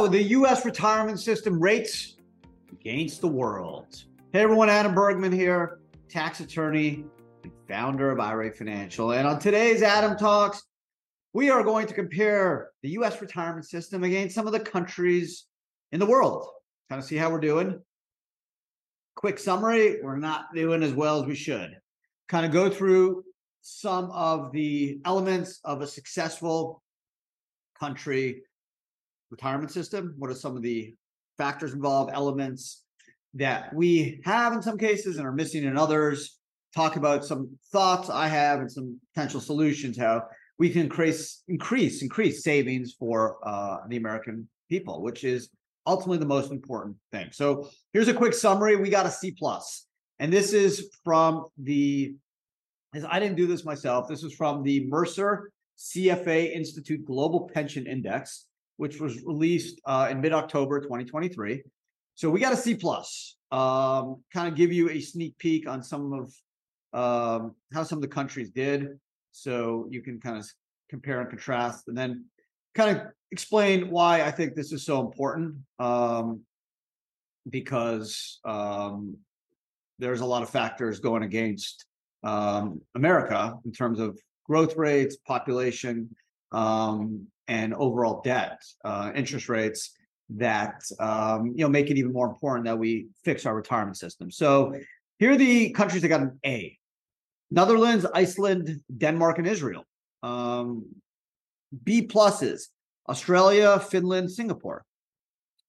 How the U.S. retirement system rates against the world. Hey everyone, Adam Bergman here, tax attorney and founder of IRA Financial. And on today's Adam Talks, we are going to compare the U.S. retirement system against some of the countries in the world. Kind of see how we're doing. Quick summary, we're not doing as well as we should. Kind of go through some of the elements of a successful country retirement system. What are some of the factors involved, elements that we have in some cases and are missing in others? Talk about some thoughts I have and some potential solutions, how we can increase savings for the American people, which is ultimately the most important thing. So here's a quick summary. We got a C+. And this is from the, I didn't do this myself, this is from the Mercer CFA Institute Global Pension Index, which was released in mid-October 2023. So we got a C+. Kind of give you a sneak peek on some of how some of the countries did. So you can kind of compare and contrast and then kind of explain why I think this is so important, because there's a lot of factors going against America in terms of growth rates, population, and overall debt, interest rates that make it even more important that we fix our retirement system. So here are the countries that got an A: Netherlands, Iceland, Denmark, and Israel. B pluses: Australia, Finland, Singapore.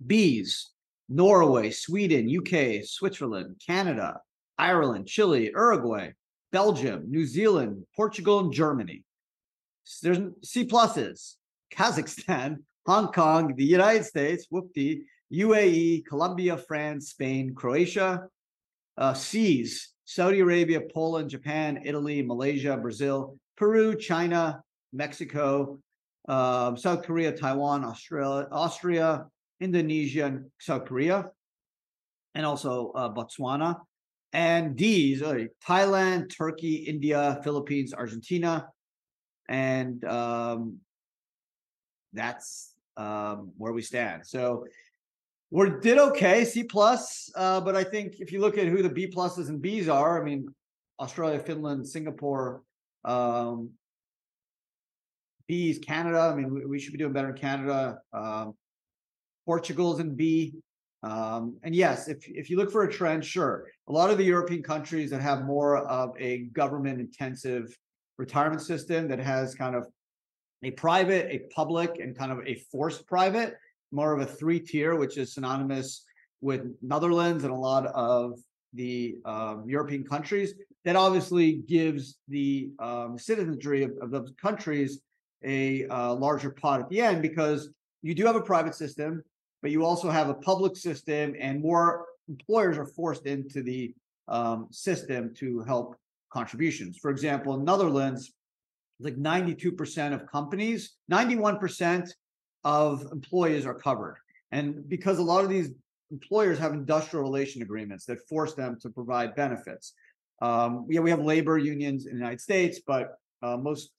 Bs: Norway, Sweden, UK, Switzerland, Canada, Ireland, Chile, Uruguay, Belgium, New Zealand, Portugal, and Germany. So there's C pluses: Kazakhstan, Hong Kong, the United States, whoopty, UAE, Colombia, France, Spain, Croatia. C's: Saudi Arabia, Poland, Japan, Italy, Malaysia, Brazil, Peru, China, Mexico, South Korea, Taiwan, Austria, Indonesia, and South Korea, and also Botswana. And D's: Thailand, Turkey, India, Philippines, Argentina, and that's where we stand. So we did okay, C+, but I think if you look at who the B pluses and Bs are, I mean, Australia, Finland, Singapore, Bs, Canada. I mean, we should be doing better in Canada. Portugal's in B. And yes, if you look for a trend, sure. A lot of the European countries that have more of a government-intensive retirement system that has kind of a private, a public, and kind of a forced private, more of a three-tier, which is synonymous with Netherlands and a lot of the European countries. That obviously gives the citizenry of those countries a larger pot at the end, because you do have a private system, but you also have a public system, and more employers are forced into the system to help contributions. For example, in Netherlands, like 92% of companies, 91% of employees are covered. And because a lot of these employers have industrial relation agreements that force them to provide benefits. We have labor unions in the United States, but most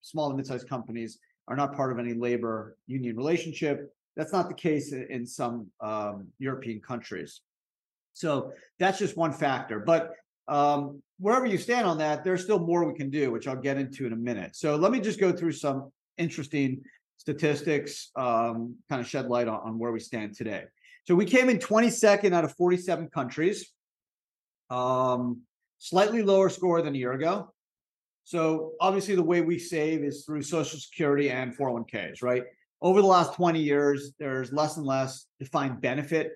small and mid-sized companies are not part of any labor union relationship. That's not the case in some European countries. So that's just one factor. But wherever you stand on that, there's still more we can do, which I'll get into in a minute. So let me just go through some interesting statistics, kind of shed light on where we stand today. So we came in 22nd out of 47 countries, slightly lower score than a year ago. So obviously the way we save is through Social Security and 401ks, right? Over the last 20 years, there's less and less defined benefit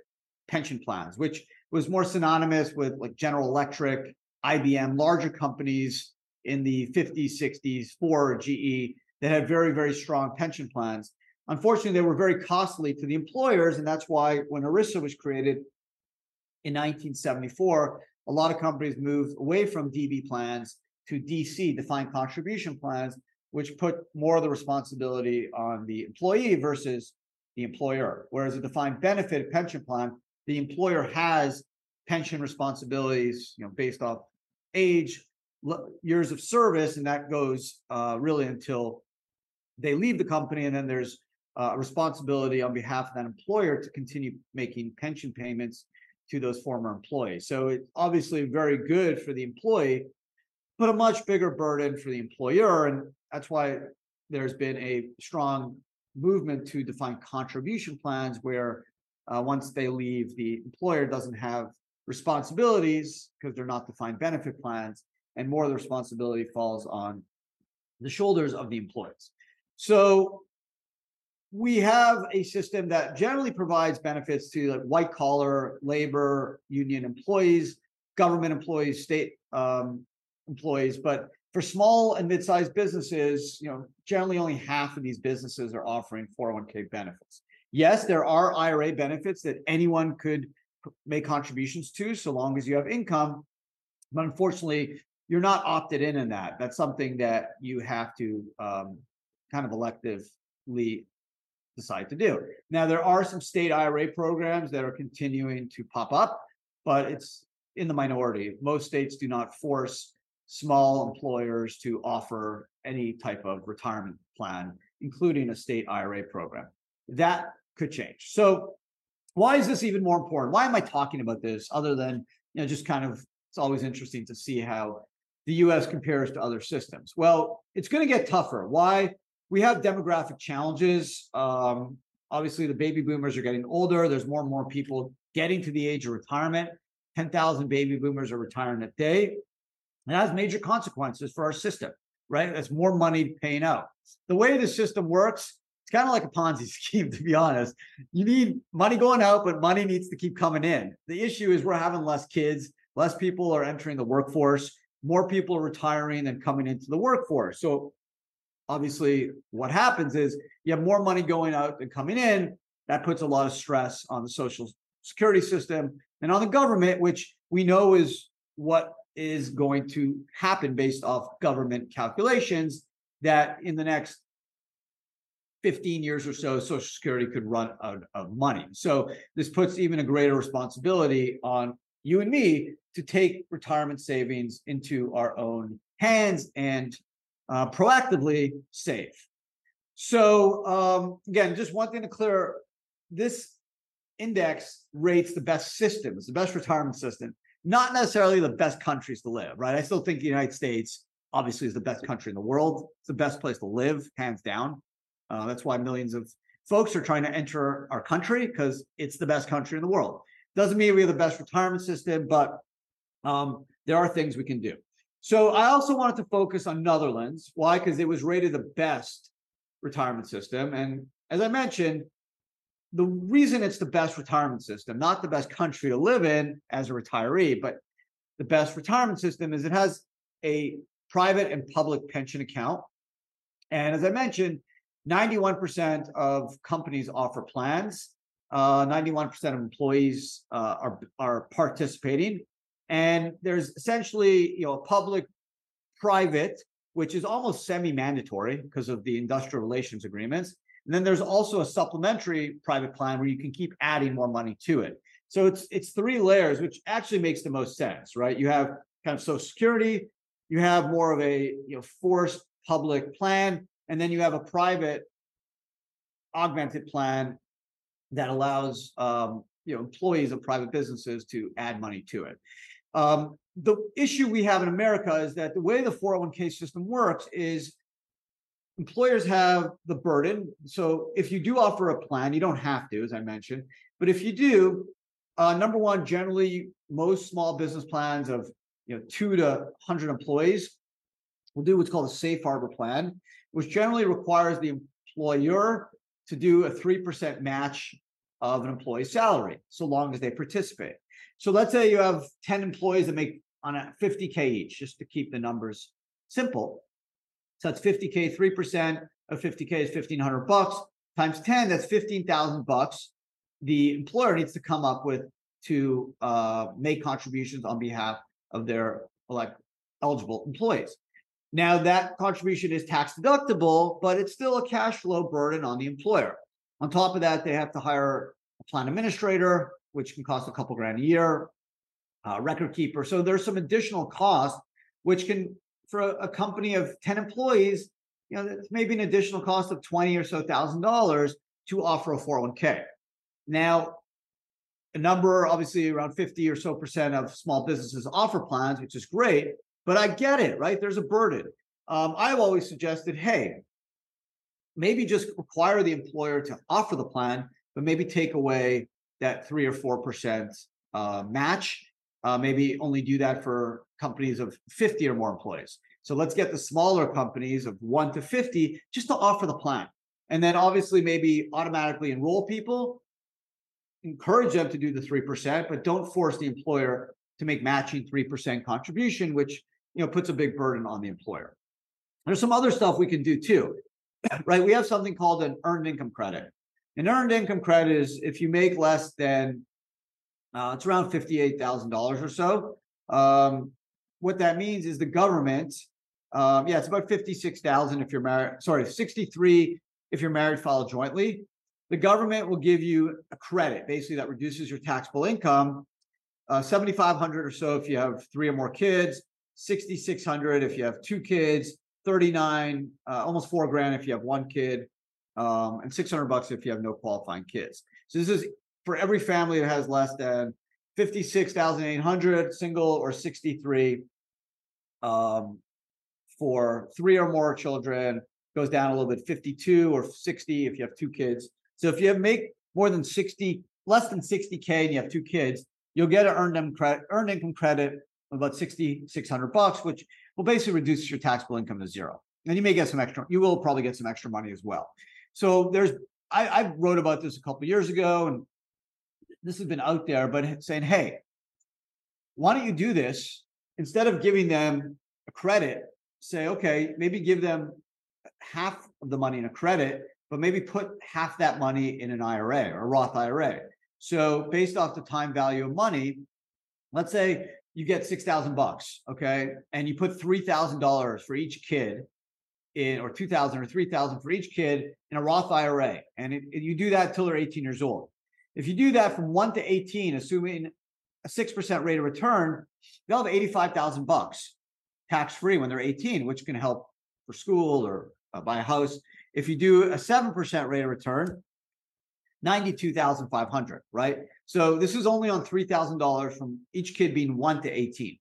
pension plans, which was more synonymous with like General Electric, IBM, larger companies in the 50s, 60s, Ford, GE, that had very, very strong pension plans. Unfortunately, they were very costly to the employers, and that's why when ERISA was created in 1974, a lot of companies moved away from DB plans to DC, defined contribution plans, which put more of the responsibility on the employee versus the employer. Whereas a defined benefit pension plan, the employer has pension responsibilities, based off age, years of service, and that goes really until they leave the company. And then there's a responsibility on behalf of that employer to continue making pension payments to those former employees. So it's obviously very good for the employee, but a much bigger burden for the employer. And that's why there's been a strong movement to define contribution plans where once they leave, the employer doesn't have responsibilities because they're not defined benefit plans, and more of the responsibility falls on the shoulders of the employees. So we have a system that generally provides benefits to like white collar labor, union employees, government employees, state employees. But for small and mid-sized businesses, you know, generally only half of these businesses are offering 401k benefits. Yes, there are IRA benefits that anyone could make contributions to so long as you have income. But unfortunately, you're not opted in that. That's something that you have to kind of electively decide to do. Now, there are some state IRA programs that are continuing to pop up, but it's in the minority. Most states do not force small employers to offer any type of retirement plan, including a state IRA program. That could change. So why is this even more important? Why am I talking about this other than, you know, just kind of, it's always interesting to see how the US compares to other systems. Well, it's going to get tougher. Why? We have demographic challenges. Obviously, the baby boomers are getting older. There's more and more people getting to the age of retirement. 10,000 baby boomers are retiring a day. It has major consequences for our system, right? That's more money paying out. The way this system works, it's kind of like a Ponzi scheme, to be honest. You need money going out, but money needs to keep coming in. The issue is we're having less kids, less people are entering the workforce, more people are retiring than coming into the workforce. So obviously, what happens is you have more money going out than coming in. That puts a lot of stress on the social security system and on the government, which we know is what is going to happen based off government calculations, that in the next 15 years or so, Social Security could run out of money. So this puts even a greater responsibility on you and me to take retirement savings into our own hands and proactively save. So again, just one thing to clear, this index rates the best systems, the best retirement system, not necessarily the best countries to live, right? I still think the United States obviously is the best country in the world. It's the best place to live, hands down. That's why millions of folks are trying to enter our country, because it's the best country in the world. Doesn't mean we have the best retirement system, but there are things we can do. So I also wanted to focus on Netherlands. Why? Because it was rated the best retirement system. And as I mentioned, the reason it's the best retirement system, not the best country to live in as a retiree, but the best retirement system, is it has a private and public pension account. And as I mentioned, 91% of companies offer plans. 91% of employees are participating. And there's essentially, you know, a public-private, which is almost semi-mandatory because of the industrial relations agreements. And then there's also a supplementary private plan where you can keep adding more money to it. So it's three layers, which actually makes the most sense, right? You have kind of Social Security, you have more of a, you know, forced public plan, and then you have a private augmented plan that allows you know, employees of private businesses to add money to it. The issue we have in America is that the way the 401k system works is employers have the burden. So if you do offer a plan, you don't have to, as I mentioned. But if you do, number one, generally, most small business plans of, you know, 2 to 100 employees will do what's called a safe harbor plan, which generally requires the employer to do a 3% match of an employee's salary, so long as they participate. So let's say you have 10 employees that make on a $50K each, just to keep the numbers simple. So that's 50K, 3% of 50K is $1,500 times 10, that's $15,000. The employer needs to come up with to make contributions on behalf of their eligible employees. Now that contribution is tax deductible, but it's still a cash flow burden on the employer. On top of that, they have to hire a plan administrator, which can cost a couple grand a year, a record keeper. So there's some additional costs, which can, for a company of 10 employees, you know, that's maybe an additional cost of $20,000 or so. to offer a 401k. Now, a number, obviously around 50 or so percent of small businesses offer plans, which is great, but I get it, right? There's a burden. I've always suggested, hey, maybe just require the employer to offer the plan, but maybe take away that 3 or 4% match. Maybe only do that for companies of 50 or more employees. So let's get the smaller companies of 1 to 50 just to offer the plan. And then obviously maybe automatically enroll people, encourage them to do the 3%, but don't force the employer to make matching 3% contribution, which, you know, puts a big burden on the employer. There's some other stuff we can do too, right? We have something called an earned income credit. An earned income credit is if you make less than, it's around $58,000 or so. What that means is the government, it's about $56,000 if you're married, sorry, $63,000 if you're married, filed jointly. The government will give you a credit, basically, that reduces your taxable income, $7,500 or so if you have 3 or more kids, $6,600 if you have 2 kids, $39,000, almost $4,000 if you have 1 kid, and $600 if you have no qualifying kids. So this is for every family that has less than 56,800 single or 63 for 3 or more children, goes down a little bit, 52 or 60 if you have 2 kids. So if you have make more than 60, less than 60K and you have 2 kids, you'll get an earned income credit of about $6,600, which will basically reduce your taxable income to 0. And you may get some extra, you will probably get some extra money as well. So there's, I wrote about this a couple of years ago, and this has been out there, but saying, hey, why don't you do this? Instead of giving them a credit, say, okay, maybe give them half of the money in a credit, but maybe put half that money in an IRA or a Roth IRA. So based off the time value of money, let's say you get $6,000, okay? And you put $3,000 for each kid in, or $2,000 or $3,000 for each kid in a Roth IRA. And you do that till they're 18 years old. If you do that from 1 to 18, assuming a 6% rate of return, they'll have $85,000 tax-free when they're 18, which can help for school or buy a house. If you do a 7% rate of return, $92,500, right? So this is only on $3,000 from each kid being 1 to 18.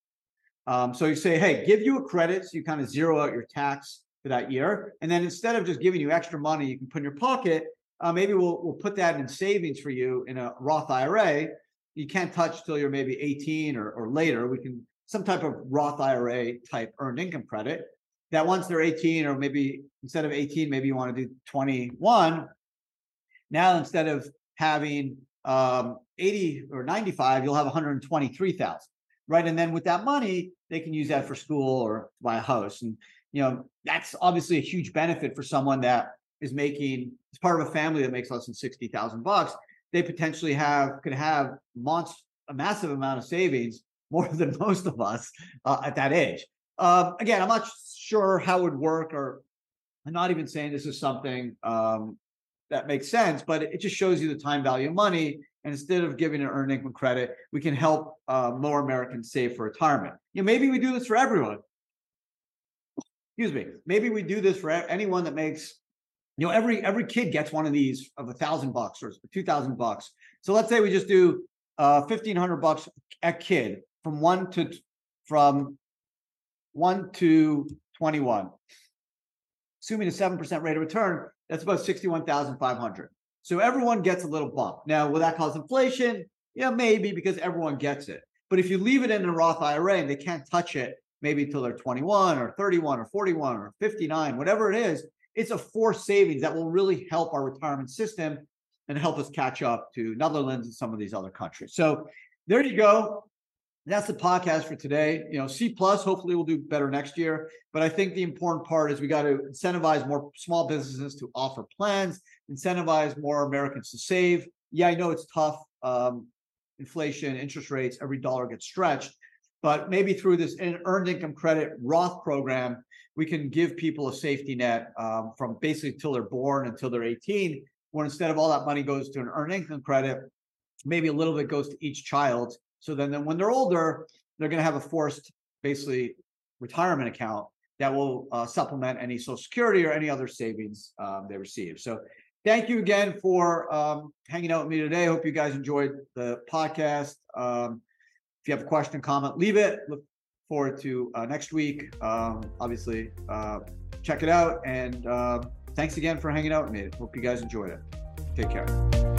So you say, hey, give you a credit, so you kind of zero out your tax for that year. And then instead of just giving you extra money you can put in your pocket, maybe we'll put that in savings for you in a Roth IRA. You can't touch till you're maybe 18 or later. We can some type of Roth IRA type earned income credit that once they're 18, or maybe instead of 18, maybe you want to do 21. Now, instead of having 80 or 95, you'll have 123,000, right? And then with that money, they can use that for school or buy a house. And, you know, that's obviously a huge benefit for someone that is making, as part of a family that makes less than $60,000, they potentially could have a massive amount of savings, more than most of us at that age. Again, I'm not sure how it would work, or I'm not even saying this is something that makes sense, but it just shows you the time value of money. And instead of giving an earned income credit, we can help more Americans save for retirement. You know, maybe we do this for everyone. Excuse me. Maybe we do this for anyone that makes, you know, every kid gets one of these of $1,000 or $2,000. So let's say we just do $1,500 a kid from 1 to 21. Assuming a 7% rate of return, that's about $61,500. So everyone gets a little bump. Now, will that cause inflation? Yeah, maybe, because everyone gets it. But if you leave it in a Roth IRA and they can't touch it, maybe until they're 21 or 31 or 41 or 59, whatever it is, it's a forced savings that will really help our retirement system and help us catch up to Netherlands and some of these other countries. So there you go. That's the podcast for today. You know, C+, hopefully we'll do better next year. But I think the important part is we got to incentivize more small businesses to offer plans, incentivize more Americans to save. Yeah, I know it's tough. Inflation, interest rates, every dollar gets stretched. But maybe through this earned income credit Roth program, we can give people a safety net from basically till they're born until they're 18, where instead of all that money goes to an earned income credit, maybe a little bit goes to each child. So then when they're older, they're going to have a forced basically retirement account that will supplement any Social Security or any other savings they receive. So Thank you again for hanging out with me today. Hope you guys enjoyed the podcast. If you have a question, comment, leave it. Look forward to next week. Obviously, check it out. And thanks again for hanging out with me. Hope you guys enjoyed it. Take care.